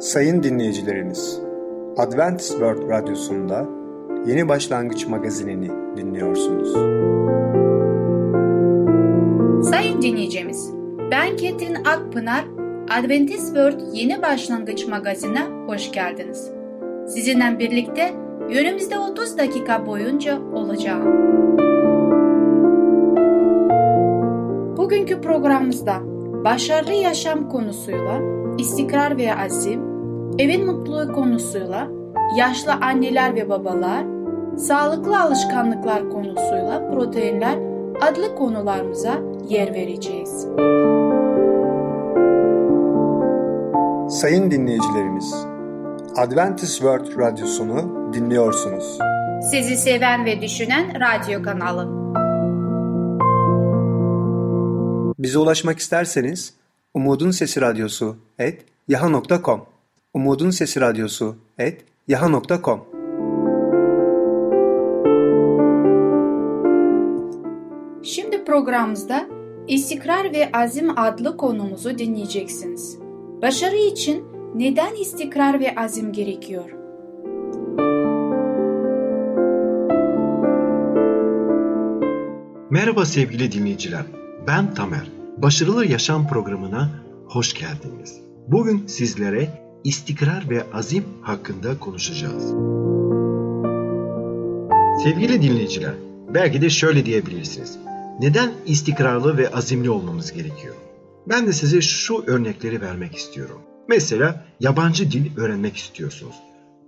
Sayın dinleyicilerimiz, Adventist World Radyosu'nda Yeni Başlangıç Magazini'ni dinliyorsunuz. Sayın dinleyicimiz, ben Ketin Akpınar, Adventist World Yeni Başlangıç Magazini'ne hoş geldiniz. Sizinle birlikte önümüzde 30 dakika boyunca olacağım. Bugünkü programımızda başarılı yaşam konusuyla istikrar ve azim, evin mutluluğu konusuyla yaşlı anneler ve babalar, sağlıklı alışkanlıklar konusuyla proteinler adlı konularımıza yer vereceğiz. Sayın dinleyicilerimiz, Adventist World Radyosunu dinliyorsunuz. Sizi seven ve düşünen radyo kanalı. Bize ulaşmak isterseniz umudunsesiradyosu@yahoo.com umudunsesiradyosu@yahoo.com Şimdi programımızda İstikrar ve Azim adlı konumuzu dinleyeceksiniz. Başarı için neden istikrar ve azim gerekiyor? Merhaba sevgili dinleyiciler, ben Tamer. Başarılı Yaşam programına hoş geldiniz. Bugün sizlere istikrar ve azim hakkında konuşacağız. Sevgili dinleyiciler, belki de şöyle diyebilirsiniz. Neden istikrarlı ve azimli olmamız gerekiyor? Ben de size şu örnekleri vermek istiyorum. Mesela yabancı dil öğrenmek istiyorsunuz.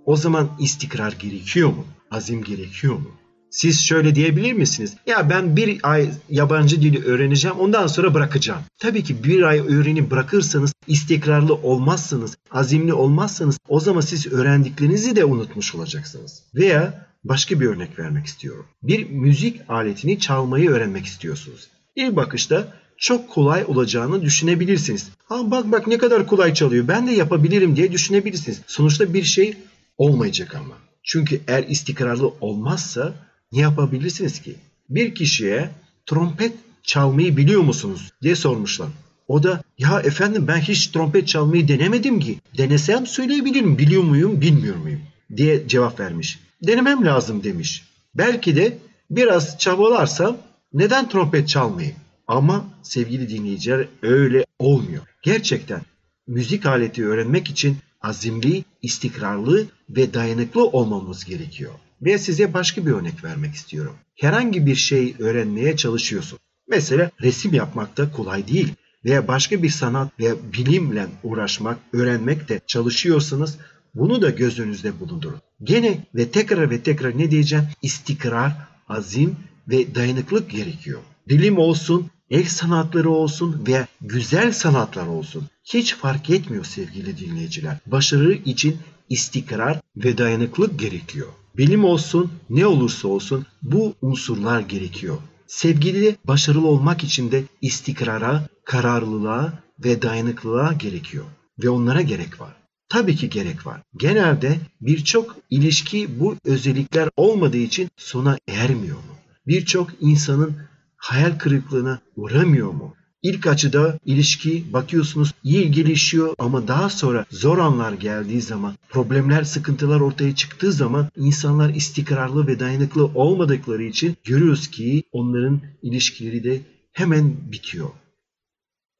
O zaman istikrar gerekiyor mu? Azim gerekiyor mu? Siz şöyle diyebilir misiniz? Ya ben bir ay yabancı dili öğreneceğim, ondan sonra bırakacağım. Tabii ki bir ay öğrenip bırakırsanız, istikrarlı olmazsanız, azimli olmazsanız o zaman siz öğrendiklerinizi de unutmuş olacaksınız. Veya başka bir örnek vermek istiyorum. Bir müzik aletini çalmayı öğrenmek istiyorsunuz. İlk bakışta çok kolay olacağını düşünebilirsiniz. Ha bak ne kadar kolay çalıyor, ben de yapabilirim diye düşünebilirsiniz. Sonuçta bir şey olmayacak ama. Çünkü eğer istikrarlı olmazsa ne yapabilirsiniz ki? Bir kişiye trompet çalmayı biliyor musunuz diye sormuşlar. O da ya efendim ben hiç trompet çalmayı denemedim ki. Denesem söyleyebilirim, biliyor muyum bilmiyor muyum diye cevap vermiş. Denemem lazım demiş. Belki de biraz çabalarsam neden trompet çalmayayım? Ama sevgili dinleyiciler öyle olmuyor. Gerçekten müzik aleti öğrenmek için azimli, istikrarlı ve dayanıklı olmamız gerekiyor. Ve size başka bir örnek vermek istiyorum. Herhangi bir şey öğrenmeye çalışıyorsun. Mesela resim yapmak da kolay değil. Veya başka bir sanat veya bilimle uğraşmak, öğrenmek de çalışıyorsanız bunu da göz önünüzde bulundurun. Gene ve tekrar ne diyeceğim? İstikrar, azim ve dayanıklık gerekiyor. Bilim olsun, el sanatları olsun veya güzel sanatlar olsun. Hiç fark etmiyor sevgili dinleyiciler. Başarı için istikrar ve dayanıklık gerekiyor. Bilim olsun, ne olursa olsun bu unsurlar gerekiyor. Sevgili başarılı olmak için de istikrara, kararlılığa ve dayanıklılığa gerekiyor. Ve onlara gerek var. Tabii ki gerek var. Genelde birçok ilişki bu özellikler olmadığı için sona ermiyor mu? Birçok insanın hayal kırıklığına uğramıyor mu? İlk açıda ilişki bakıyorsunuz iyi gelişiyor ama daha sonra zor anlar geldiği zaman, problemler, sıkıntılar ortaya çıktığı zaman insanlar istikrarlı ve dayanıklı olmadıkları için görüyoruz ki onların ilişkileri de hemen bitiyor.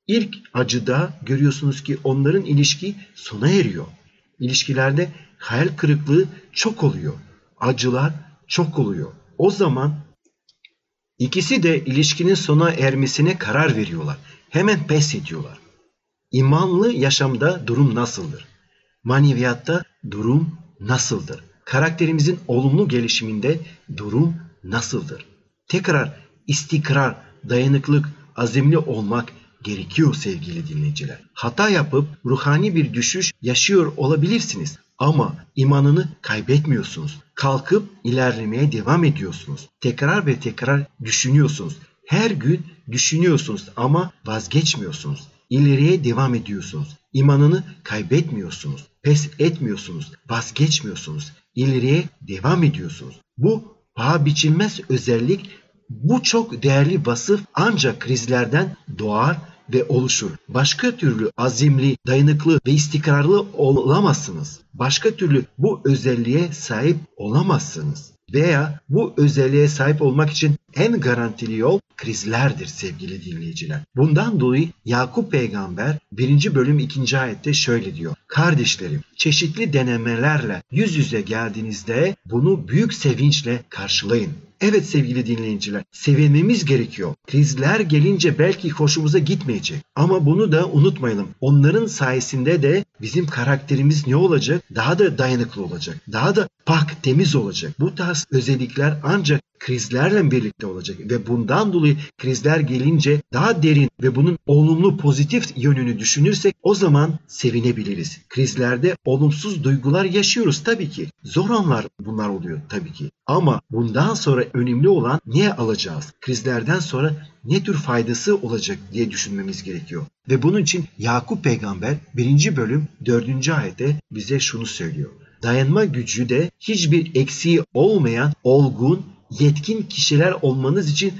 İlk acıda görüyorsunuz ki onların ilişki sona eriyor. İlişkilerde hayal kırıklığı çok oluyor. Acılar çok oluyor. O zaman İkisi de ilişkinin sona ermesine karar veriyorlar. Hemen pes ediyorlar. İmanlı yaşamda durum nasıldır? Maneviyatta durum nasıldır? Karakterimizin olumlu gelişiminde durum nasıldır? Tekrar istikrar, dayanıklık, azimli olmak gerekiyor sevgili dinleyiciler. Hata yapıp ruhani bir düşüş yaşıyor olabilirsiniz. Ama imanını kaybetmiyorsunuz. Kalkıp ilerlemeye devam ediyorsunuz. Tekrar ve tekrar düşünüyorsunuz. Her gün düşünüyorsunuz ama vazgeçmiyorsunuz. İleriye devam ediyorsunuz. İmanını kaybetmiyorsunuz. Pes etmiyorsunuz. Vazgeçmiyorsunuz. İleriye devam ediyorsunuz. Bu paha biçilmez özellik. Bu çok değerli vasıf ancak krizlerden doğar ve oluşur. Başka türlü azimli, dayanıklı ve istikrarlı olamazsınız. Başka türlü bu özelliğe sahip olamazsınız. Veya bu özelliğe sahip olmak için en garantili yol krizlerdir sevgili dinleyiciler. Bundan dolayı Yakup Peygamber 1. bölüm 2. ayette şöyle diyor. Kardeşlerim, çeşitli denemelerle yüz yüze geldiğinizde bunu büyük sevinçle karşılayın. Evet sevgili dinleyiciler, sevinmemiz gerekiyor. Krizler gelince belki hoşumuza gitmeyecek. Ama bunu da unutmayalım. Onların sayesinde de bizim karakterimiz ne olacak? Daha da dayanıklı olacak. Daha da pak, temiz olacak. Bu tarz özellikler ancak krizlerle birlikte olacak ve bundan dolayı krizler gelince daha derin ve bunun olumlu pozitif yönünü düşünürsek o zaman sevinebiliriz. Krizlerde olumsuz duygular yaşıyoruz tabii ki. Zor anlar bunlar oluyor tabii ki. Ama bundan sonra önemli olan ne alacağız? Krizlerden sonra ne tür faydası olacak diye düşünmemiz gerekiyor. Ve bunun için Yakup Peygamber 1. bölüm 4. ayette bize şunu söylüyor. Dayanma gücü de hiçbir eksiği olmayan olgun, yetkin kişiler olmanız için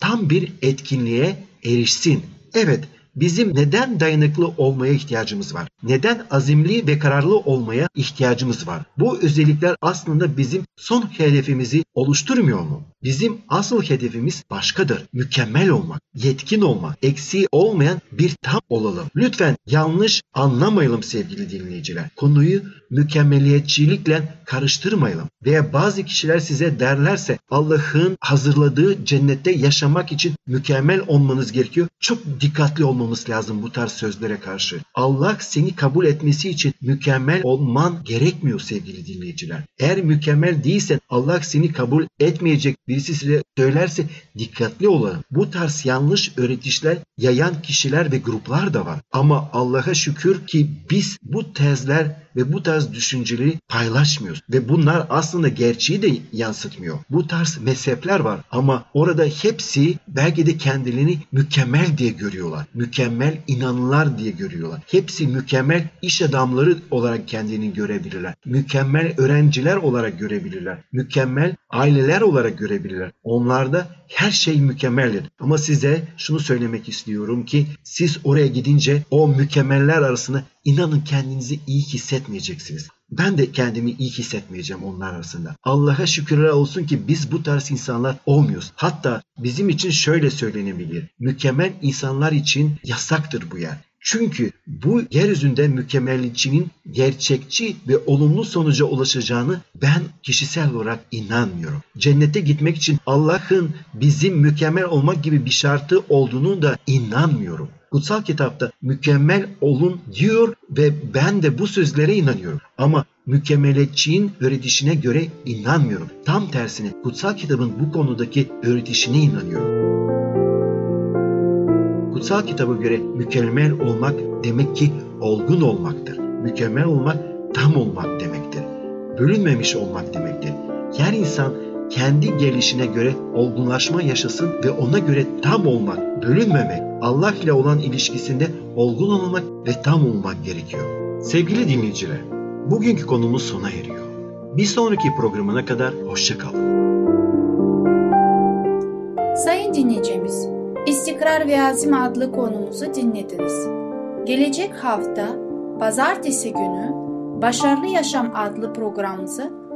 tam bir etkinliğe erişsin. Evet, bizim neden dayanıklı olmaya ihtiyacımız var? Neden azimli ve kararlı olmaya ihtiyacımız var? Bu özellikler aslında bizim son hedefimizi oluşturmuyor mu? Bizim asıl hedefimiz başkadır. Mükemmel olmak, yetkin olmak, eksiği olmayan bir tam olalım. Lütfen yanlış anlamayalım sevgili dinleyiciler. Konuyu mükemmeliyetçilikle karıştırmayalım. Veya bazı kişiler size derlerse Allah'ın hazırladığı cennette yaşamak için mükemmel olmanız gerekiyor. Çok dikkatli olmamız lazım bu tarz sözlere karşı. Allah seni kabul etmesi için mükemmel olman gerekmiyor sevgili dinleyiciler. Eğer mükemmel değilsen Allah seni kabul etmeyecek birisi size söylerse dikkatli olalım. Bu tarz yanlış öğretişler yayan kişiler ve gruplar da var. Ama Allah'a şükür ki biz bu tezler ve bu tarz düşünceleri paylaşmıyoruz. Ve bunlar aslında gerçeği de yansıtmıyor. Bu tarz mezhepler var ama orada hepsi belki de kendilerini mükemmel diye görüyorlar. Mükemmel inananlar diye görüyorlar. Hepsi mükemmel iş adamları olarak kendini görebilirler. Mükemmel öğrenciler olarak görebilirler. Mükemmel aileler olarak görebilirler. Onlarda her şey mükemmeldir. Ama size şunu söylemek istiyorum ki siz oraya gidince o mükemmeller arasında inanın kendinizi iyi hissetmeyeceksiniz. Ben de kendimi iyi hissetmeyeceğim onlar arasında. Allah'a şükürler olsun ki biz bu tarz insanlar olmuyoruz. Hatta bizim için şöyle söylenebilir. Mükemmel insanlar için yasaktır bu yer. Çünkü bu yeryüzünde mükemmeliyetçinin gerçekçi ve olumlu sonuca ulaşacağını ben kişisel olarak inanmıyorum. Cennete gitmek için Allah'ın bizim mükemmel olmak gibi bir şartı olduğunu da inanmıyorum. Kutsal kitapta mükemmel olun diyor ve ben de bu sözlere inanıyorum. Ama mükemmeliyetçinin öğretişine göre inanmıyorum. Tam tersine kutsal kitabın bu konudaki öğretişine inanıyorum. Kutsal kitaba göre mükemmel olmak demek ki olgun olmaktır. Mükemmel olmak tam olmak demektir. Bölünmemiş olmak demektir. Her insan kendi gelişine göre olgunlaşma yaşasın ve ona göre tam olmak, bölünmemek, Allah ile olan ilişkisinde olgun olmak ve tam olmak gerekiyor. Sevgili dinleyiciler, bugünkü konumuz sona eriyor. Bir sonraki programına kadar hoşça kalın. Sayın dinleyicimiz, İstikrar ve Azim adlı konumuzu dinlediniz. Gelecek hafta pazartesi günü Başarılı Yaşam adlı programımızı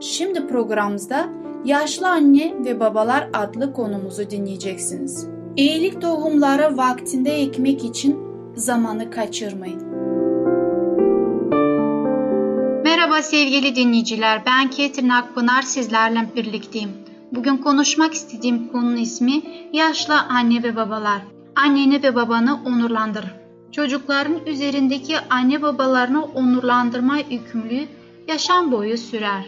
Şimdi programımızda Yaşlı Anne ve Babalar adlı konumuzu dinleyeceksiniz. İyilik tohumları vaktinde ekmek için zamanı kaçırmayın. Merhaba sevgili dinleyiciler, ben Ketin Akpınar, sizlerle birlikteyim. Bugün konuşmak istediğim konunun ismi yaşlı anne ve babalar. Anneni ve babanı onurlandır. Çocukların üzerindeki anne babalarını onurlandırma yükümlülüğü yaşam boyu sürer.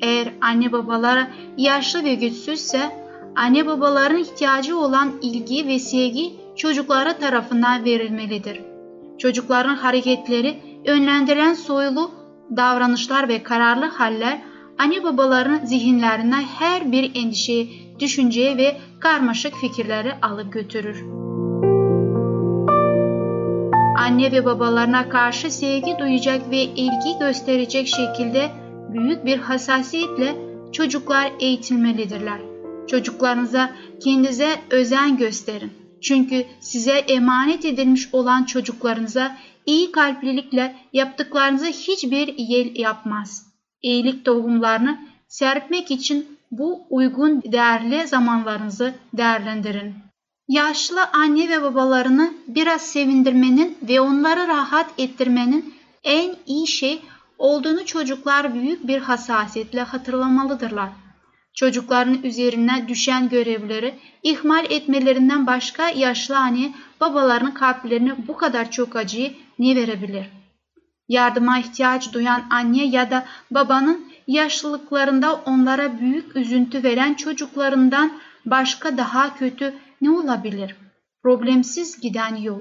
Eğer anne babaları yaşlı ve güçsüzse, anne babaların ihtiyacı olan ilgi ve sevgi çocuklara tarafından verilmelidir. Çocukların hareketleri, önlendiren soylu davranışlar ve kararlı haller anne babaların zihinlerinden her bir endişeye, düşünceye ve karmaşık fikirleri alıp götürür. Anne ve babalarına karşı sevgi duyacak ve ilgi gösterecek şekilde büyük bir hassasiyetle çocuklar eğitilmelidirler. Çocuklarınıza kendinize özen gösterin. Çünkü size emanet edilmiş olan çocuklarınıza iyi kalplilikle yaptıklarınızı hiçbir yel yapmaz. İyilik tohumlarını serpmek için bu uygun değerli zamanlarınızı değerlendirin. Yaşlı anne ve babalarını biraz sevindirmenin ve onları rahat ettirmenin en iyi şey olduğunu çocuklar büyük bir hassasiyetle hatırlamalıdırlar. Çocukların üzerine düşen görevleri ihmal etmelerinden başka yaşlı anne babalarının kalplerine bu kadar çok acıyı ne verebilir? Yardıma ihtiyaç duyan anne ya da babanın yaşlılıklarında onlara büyük üzüntü veren çocuklarından başka daha kötü ne olabilir? Problemsiz giden yol.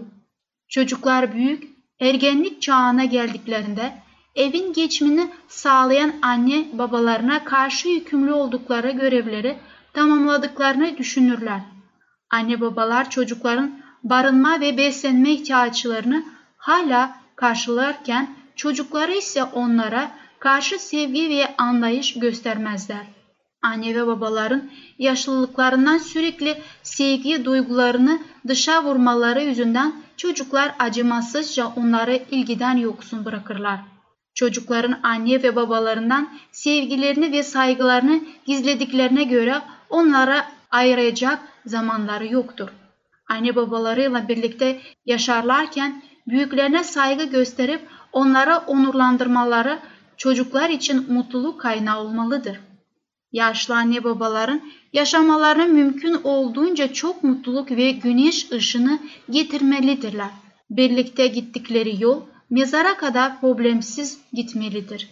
Çocuklar büyük ergenlik çağına geldiklerinde evin geçimini sağlayan anne babalarına karşı yükümlü oldukları görevleri tamamladıklarını düşünürler. Anne babalar çocukların barınma ve beslenme ihtiyaçlarını hala karşılarken çocukları ise onlara karşı sevgi ve anlayış göstermezler. Anne ve babaların yaşlılıklarından sürekli sevgi duygularını dışa vurmaları yüzünden çocuklar acımasızca onları ilgiden yoksun bırakırlar. Çocukların anne ve babalarından sevgilerini ve saygılarını gizlediklerine göre onlara ayıracak zamanları yoktur. Anne babalarıyla birlikte yaşarlarken büyüklerine saygı gösterip onlara onurlandırmaları çocuklar için mutluluk kaynağı olmalıdır. Yaşlı anne babaların yaşamalarına mümkün olduğunca çok mutluluk ve güneş ışını getirmelidirler. Birlikte gittikleri yol mezara kadar problemsiz gitmelidir.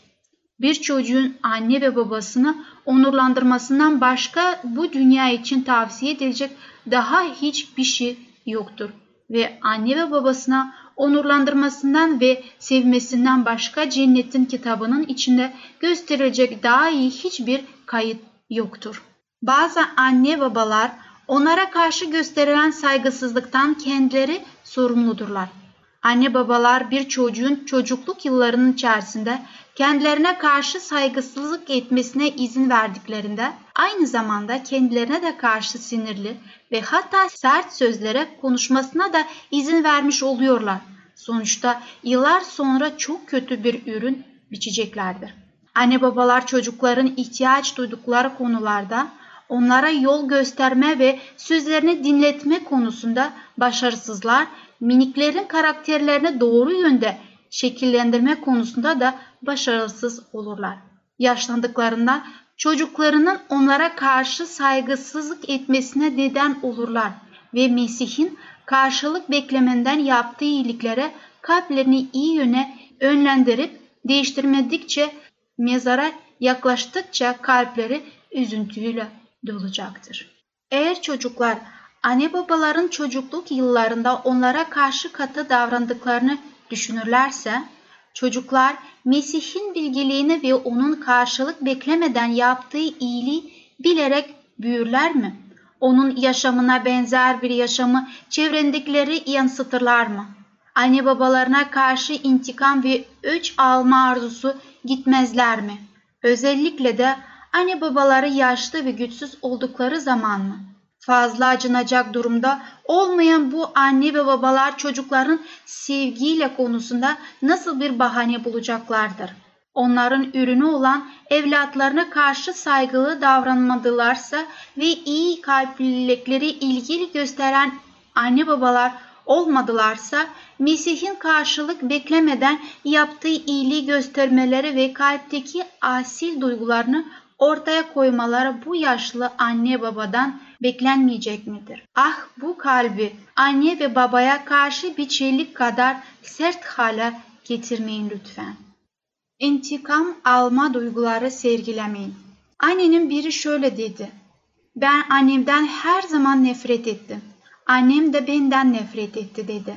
Bir çocuğun anne ve babasını onurlandırmasından başka bu dünya için tavsiye edilecek daha hiçbir şey yoktur ve anne ve babasına onurlandırmasından ve sevmesinden başka cennetin kitabının içinde gösterilecek daha iyi hiçbir kayıt yoktur. Bazı anne babalar onlara karşı gösterilen saygısızlıktan kendileri sorumludurlar. Anne babalar bir çocuğun çocukluk yıllarının içerisinde kendilerine karşı saygısızlık etmesine izin verdiklerinde aynı zamanda kendilerine de karşı sinirli ve hatta sert sözlere konuşmasına da izin vermiş oluyorlar. Sonuçta yıllar sonra çok kötü bir ürün biçeceklerdir. Anne babalar çocukların ihtiyaç duydukları konularda onlara yol gösterme ve sözlerini dinletme konusunda başarısızlar, miniklerin karakterlerini doğru yönde şekillendirme konusunda da başarısız olurlar. Yaşlandıklarında çocuklarının onlara karşı saygısızlık etmesine neden olurlar ve Mesih'in karşılık beklemeden yaptığı iyiliklere kalplerini iyi yöne yönlendirip değiştirmedikçe mezara yaklaştıkça kalpleri üzüntüyle dolacaktır. Eğer çocuklar anne babaların çocukluk yıllarında onlara karşı katı davrandıklarını düşünürlerse, çocuklar Mesih'in bilgeliğini ve onun karşılık beklemeden yaptığı iyiliği bilerek büyürler mi? Onun yaşamına benzer bir yaşamı çevrendekileri yansıtırlar mı? Anne babalarına karşı intikam ve öç alma arzusu gitmezler mi? Özellikle de anne babaları yaşlı ve güçsüz oldukları zaman mı? Fazla acınacak durumda olmayan bu anne ve babalar çocukların sevgiyle konusunda nasıl bir bahane bulacaklardır? Onların ürünü olan evlatlarına karşı saygılı davranmadılarsa ve iyi kalplilikleri ilgili gösteren anne babalar olmadılarsa, Mesih'in karşılık beklemeden yaptığı iyiliği göstermeleri ve kalpteki asil duygularını ortaya koymaları bu yaşlı anne babadan beklenmeyecek midir? Ah, bu kalbi anne ve babaya karşı bir çelik kadar sert hale getirmeyin lütfen. İntikam alma duyguları sergilemeyin. Annenin biri şöyle dedi: "Ben annemden her zaman nefret ettim. Annem de benden nefret etti" dedi.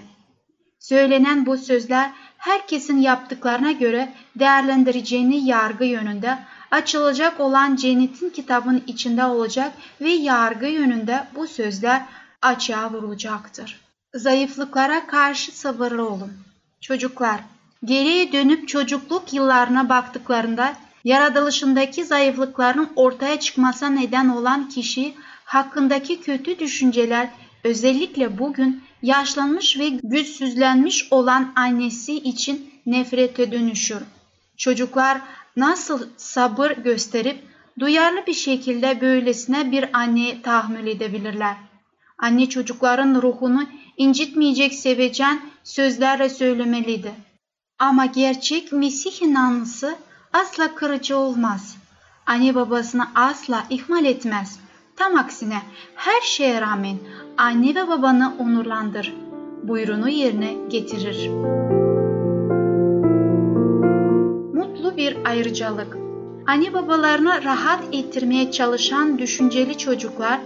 Söylenen bu sözler herkesin yaptıklarına göre değerlendireceğini yargı yönünde, açılacak olan cennetin kitabın içinde olacak ve yargı yönünde bu sözler açığa vurulacaktır. Zayıflıklara karşı sabırlı olun. Çocuklar, geriye dönüp çocukluk yıllarına baktıklarında yaratılışındaki zayıflıkların ortaya çıkmasına neden olan kişi hakkındaki kötü düşünceler, özellikle bugün yaşlanmış ve güçsüzlenmiş olan annesi için nefrete dönüşür. Çocuklar nasıl sabır gösterip duyarlı bir şekilde böylesine bir anneye tahammül edebilirler? Anne çocukların ruhunu incitmeyecek sevecen sözlerle söylemeliydi. Ama gerçek Mesih inanlısı asla kırıcı olmaz. Anne babasını asla ihmal etmez. Tam aksine her şeye rağmen anne ve babanı onurlandır, buyrunu yerine getirir. Mutlu bir ayrıcalık. Anne babalarını rahat ettirmeye çalışan düşünceli çocuklar,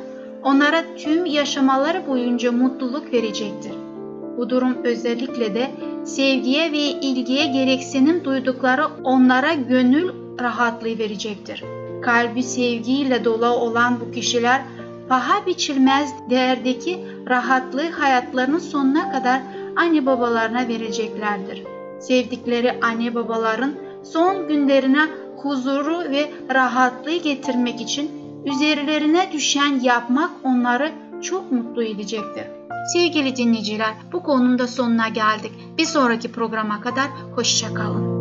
onlara tüm yaşamaları boyunca mutluluk verecektir. Bu durum özellikle de sevgiye ve ilgiye gereksinim duydukları onlara gönül rahatlığı verecektir. Kalbi sevgiyle dolu olan bu kişiler paha biçilmez değerdeki rahatlığı hayatlarının sonuna kadar anne babalarına vereceklerdir. Sevdikleri anne babaların son günlerine huzuru ve rahatlığı getirmek için üzerlerine düşen yapmak onları çok mutlu edecektir. Sevgili dinleyiciler, bu konunun da sonuna geldik. Bir sonraki programa kadar hoşça kalın.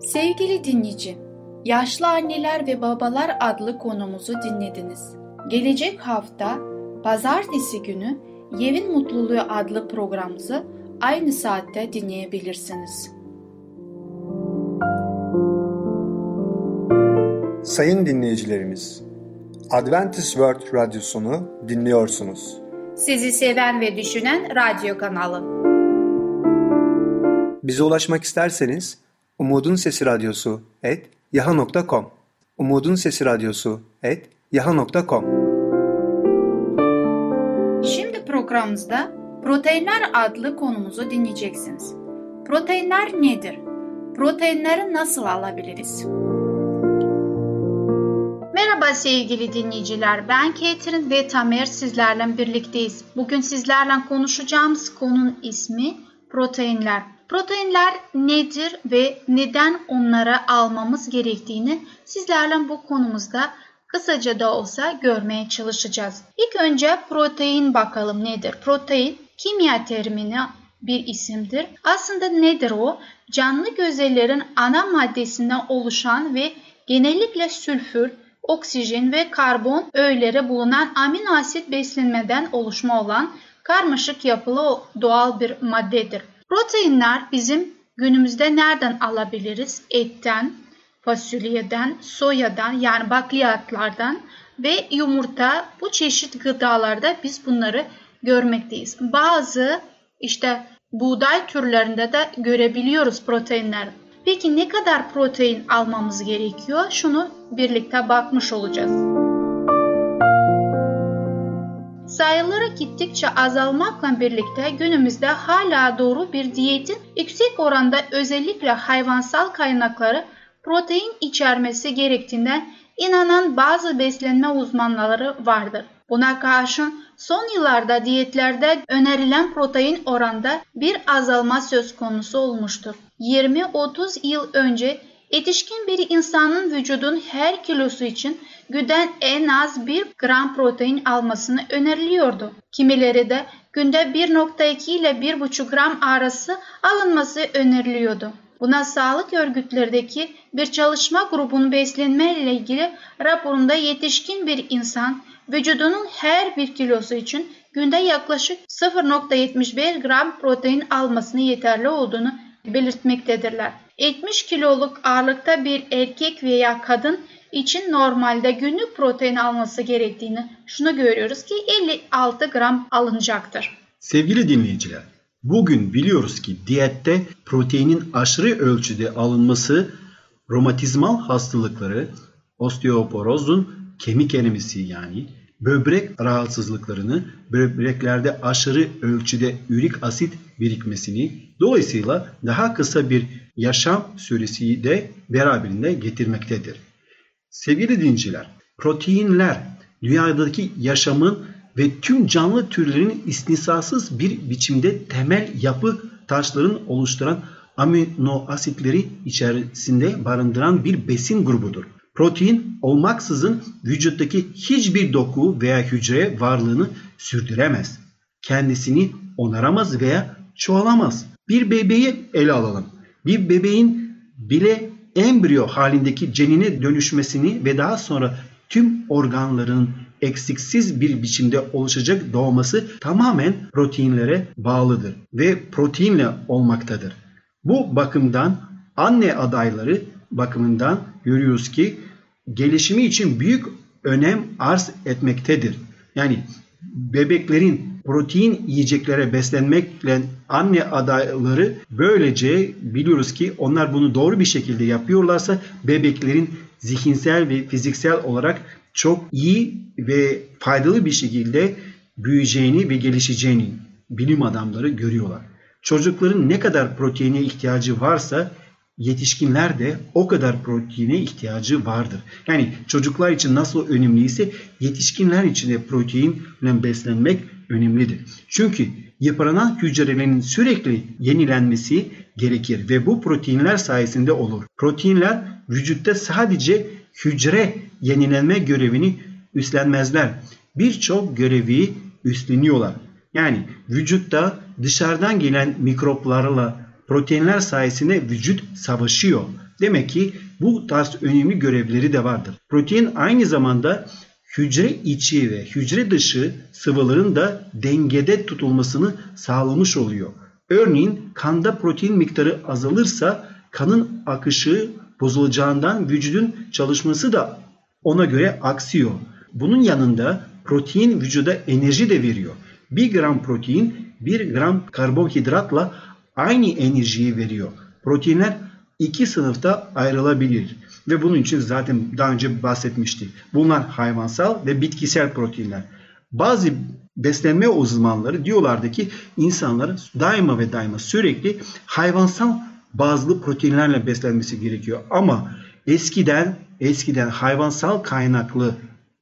Sevgili dinleyici, Yaşlı Anneler ve Babalar adlı konumuzu dinlediniz. Gelecek hafta pazartesi günü Evin Mutluluğu adlı programımızı aynı saatte dinleyebilirsiniz. Sayın dinleyicilerimiz, Adventist World Radyosunu dinliyorsunuz. Sizi seven ve düşünen radyo kanalı. Bize ulaşmak isterseniz umudunsesiradyosu@yaha.com umudunsesiradyosu@yaha.com. Şimdi programımızda proteinler adlı konumuzu dinleyeceksiniz. Proteinler nedir? Proteinleri nasıl alabiliriz? Merhaba sevgili dinleyiciler, ben Catherine ve Tamer sizlerle birlikteyiz. Bugün sizlerle konuşacağımız konunun ismi proteinler. Proteinler nedir ve neden onları almamız gerektiğini sizlerle bu konumuzda kısaca da olsa görmeye çalışacağız. İlk önce protein bakalım nedir? Protein kimya terimine bir isimdir. Aslında nedir o? Canlı gözellerin ana maddesinden oluşan ve genellikle sülfür, oksijen ve karbon öğeleri bulunan amino asit beslenmeden oluşma olan karmaşık yapılı doğal bir maddedir. Proteinler bizim günümüzde nereden alabiliriz? Etten, fasulyeden, soyadan yani bakliyatlardan ve yumurta, bu çeşit gıdalarda biz bunları görmekteyiz. Bazı buğday türlerinde de görebiliyoruz proteinler. Peki ne kadar protein almamız gerekiyor? Şunu birlikte bakmış olacağız. Sayıları gittikçe azalmakla birlikte günümüzde hala doğru bir diyetin yüksek oranda özellikle hayvansal kaynakları protein içermesi gerektiğine inanan bazı beslenme uzmanları vardır. Buna karşın son yıllarda diyetlerde önerilen protein oranda bir azalma söz konusu olmuştur. 20-30 yıl önce yetişkin bir insanın vücudun her kilosu için günden en az 1 gram protein almasını öneriliyordu. Kimileri de günde 1.2 ile 1.5 gram arası alınması öneriliyordu. Buna sağlık örgütlerdeki bir çalışma grubunun beslenme ile ilgili raporunda yetişkin bir insan vücudunun her bir kilosu için günde yaklaşık 0.75 gram protein almasını yeterli olduğunu belirtmektedirler. 70 kiloluk ağırlıkta bir erkek veya kadın için normalde günlük protein alması gerektiğini şunu görüyoruz ki 56 gram alınacaktır. Sevgili dinleyiciler, bugün biliyoruz ki diyette proteinin aşırı ölçüde alınması romatizmal hastalıkları, osteoporozun kemik erimesi yani böbrek rahatsızlıklarını, böbreklerde aşırı ölçüde ürik asit birikmesini, dolayısıyla daha kısa bir yaşam süresi de beraberinde getirmektedir. Sevgili dinciler, proteinler dünyadaki yaşamın ve tüm canlı türlerin istisnasız bir biçimde temel yapı taşlarını oluşturan amino asitleri içerisinde barındıran bir besin grubudur. Protein olmaksızın vücuttaki hiçbir doku veya hücre varlığını sürdüremez. Kendisini onaramaz veya çoğalamaz. Bir bebeği ele alalım. Bir bebeğin bile embriyo halindeki cenine dönüşmesini ve daha sonra tüm organların eksiksiz bir biçimde oluşacak doğması tamamen proteinlere bağlıdır ve proteinle olmaktadır. Bu bakımdan anne adayları bakımından görüyoruz ki gelişimi için büyük önem arz etmektedir. Yani bebeklerin protein yiyeceklere beslenmekle anne adayları böylece biliyoruz ki onlar bunu doğru bir şekilde yapıyorlarsa bebeklerin zihinsel ve fiziksel olarak çok iyi ve faydalı bir şekilde büyüyeceğini ve gelişeceğini bilim adamları görüyorlar. Çocukların ne kadar proteine ihtiyacı varsa yetişkinler de o kadar proteine ihtiyacı vardır. Yani çocuklar için nasıl önemliyse yetişkinler için de proteinle beslenmek önemlidir. Çünkü yıpranan hücrelerin sürekli yenilenmesi gerekir ve bu proteinler sayesinde olur. Proteinler vücutta sadece hücre yenilenme görevini üstlenmezler. Birçok görevi üstleniyorlar. Yani vücutta dışarıdan gelen mikroplarla proteinler sayesinde vücut savaşıyor. Demek ki bu tarz önemli görevleri de vardır. Protein aynı zamanda hücre içi ve hücre dışı sıvıların da dengede tutulmasını sağlamış oluyor. Örneğin kanda protein miktarı azalırsa kanın akışı bozulacağından vücudun çalışması da ona göre aksıyor. Bunun yanında protein vücuda enerji de veriyor. 1 gram protein 1 gram karbonhidratla aynı enerjiyi veriyor. Proteinler iki sınıfta ayrılabilir ve bunun için zaten daha önce bahsetmiştik. Bunlar hayvansal ve bitkisel proteinler. Bazı beslenme uzmanları diyorlardı ki insanların daima ve daima sürekli hayvansal bazlı proteinlerle beslenmesi gerekiyor. Ama eskiden hayvansal kaynaklı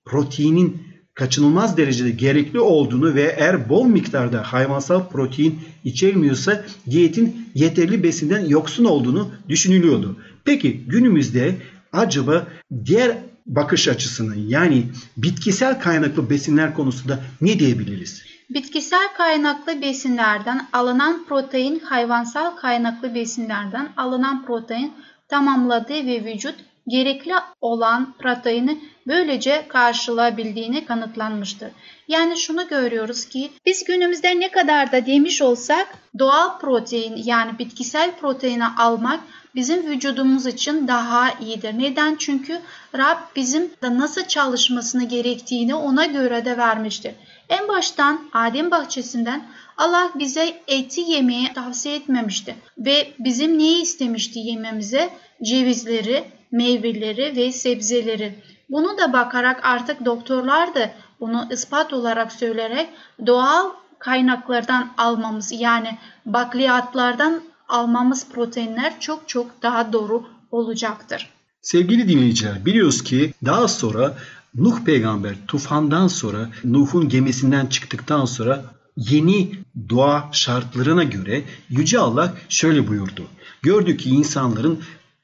proteinin kaçınılmaz derecede gerekli olduğunu ve eğer bol miktarda hayvansal protein içermiyorsa diyetin yeterli besinden yoksun olduğunu düşünülüyordu. Peki günümüzde acaba diğer bakış açısını yani bitkisel kaynaklı besinler konusunda ne diyebiliriz? Bitkisel kaynaklı besinlerden alınan protein hayvansal kaynaklı besinlerden alınan protein tamamladığı ve vücut gerekli olan proteini böylece karşılayabildiğini kanıtlanmıştır. Yani şunu görüyoruz ki biz günümüzde ne kadar da demiş olsak doğal protein yani bitkisel proteini almak bizim vücudumuz için daha iyidir. Neden? Çünkü Rab bizim de nasıl çalışmasını gerektiğini ona göre de vermiştir. En baştan Adem bahçesinden Allah bize eti yemeyi tavsiye etmemişti ve bizim neyi istemişti yememize? Cevizleri, meyveleri ve sebzeleri. Bunu da bakarak artık doktorlar da bunu ispat olarak söyleyerek doğal kaynaklardan almamız yani bakliyatlardan almamız proteinler çok çok daha doğru olacaktır. Sevgili dinleyiciler biliyoruz ki daha sonra Nuh peygamber tufandan sonra Nuh'un gemisinden çıktıktan sonra yeni doğa şartlarına göre Yüce Allah şöyle buyurdu. Gördü ki insanların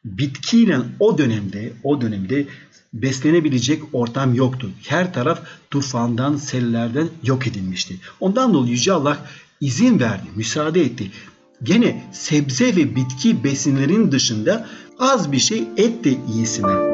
bitkiyle o dönemde beslenebilecek ortam yoktu. Her taraf tufandan, sellerden yok edilmişti. Ondan dolayı Yüce Allah izin verdi, müsaade etti. Gene sebze ve bitki besinlerin dışında az bir şey et de iyisine.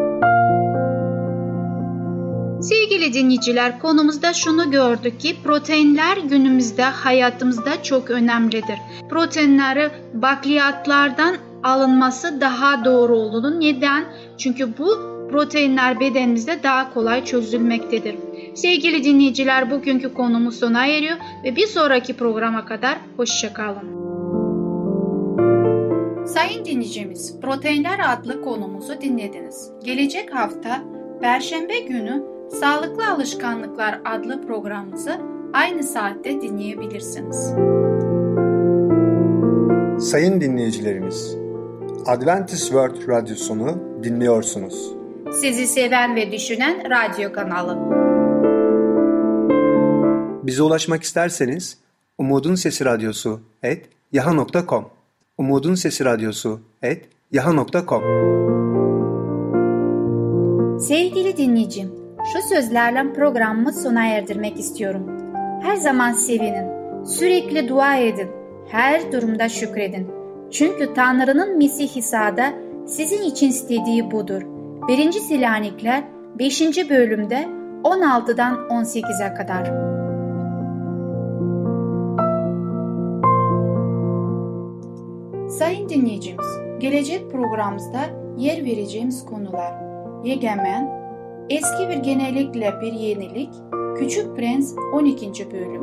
Sevgili dinleyiciler, konumuzda şunu gördük ki proteinler günümüzde hayatımızda çok önemlidir. Proteinleri bakliyatlardan alınması daha doğru olduğunu. Neden? Çünkü bu proteinler bedenimizde daha kolay çözülmektedir. Sevgili dinleyiciler, bugünkü konumuz sona eriyor ve bir sonraki programa kadar hoşça kalın. Sayın dinleyicimiz, Proteinler adlı konumuzu dinlediniz. Gelecek hafta Perşembe günü Sağlıklı Alışkanlıklar adlı programımızı aynı saatte dinleyebilirsiniz. Sayın dinleyicilerimiz, Adventist World Radyosunu dinliyorsunuz. Sizi seven ve düşünen radyo kanalı. Bize ulaşmak isterseniz umudunsesiradyosu@yahoo.com umudunsesiradyosu@yahoo.com. Sevgili dinleyicim, şu sözlerle programımı sona erdirmek istiyorum. Her zaman sevinin, sürekli dua edin, her durumda şükredin. Çünkü Tanrı'nın Mesih İsa'da sizin için istediği budur. 1. Selanikliler 5. bölümde 16'dan 18'e kadar. Sayın dinleyicimiz, gelecek programımızda yer vereceğimiz konular: Yegemen, Eski Bir Genellikle Bir Yenilik, Küçük Prens 12. bölüm.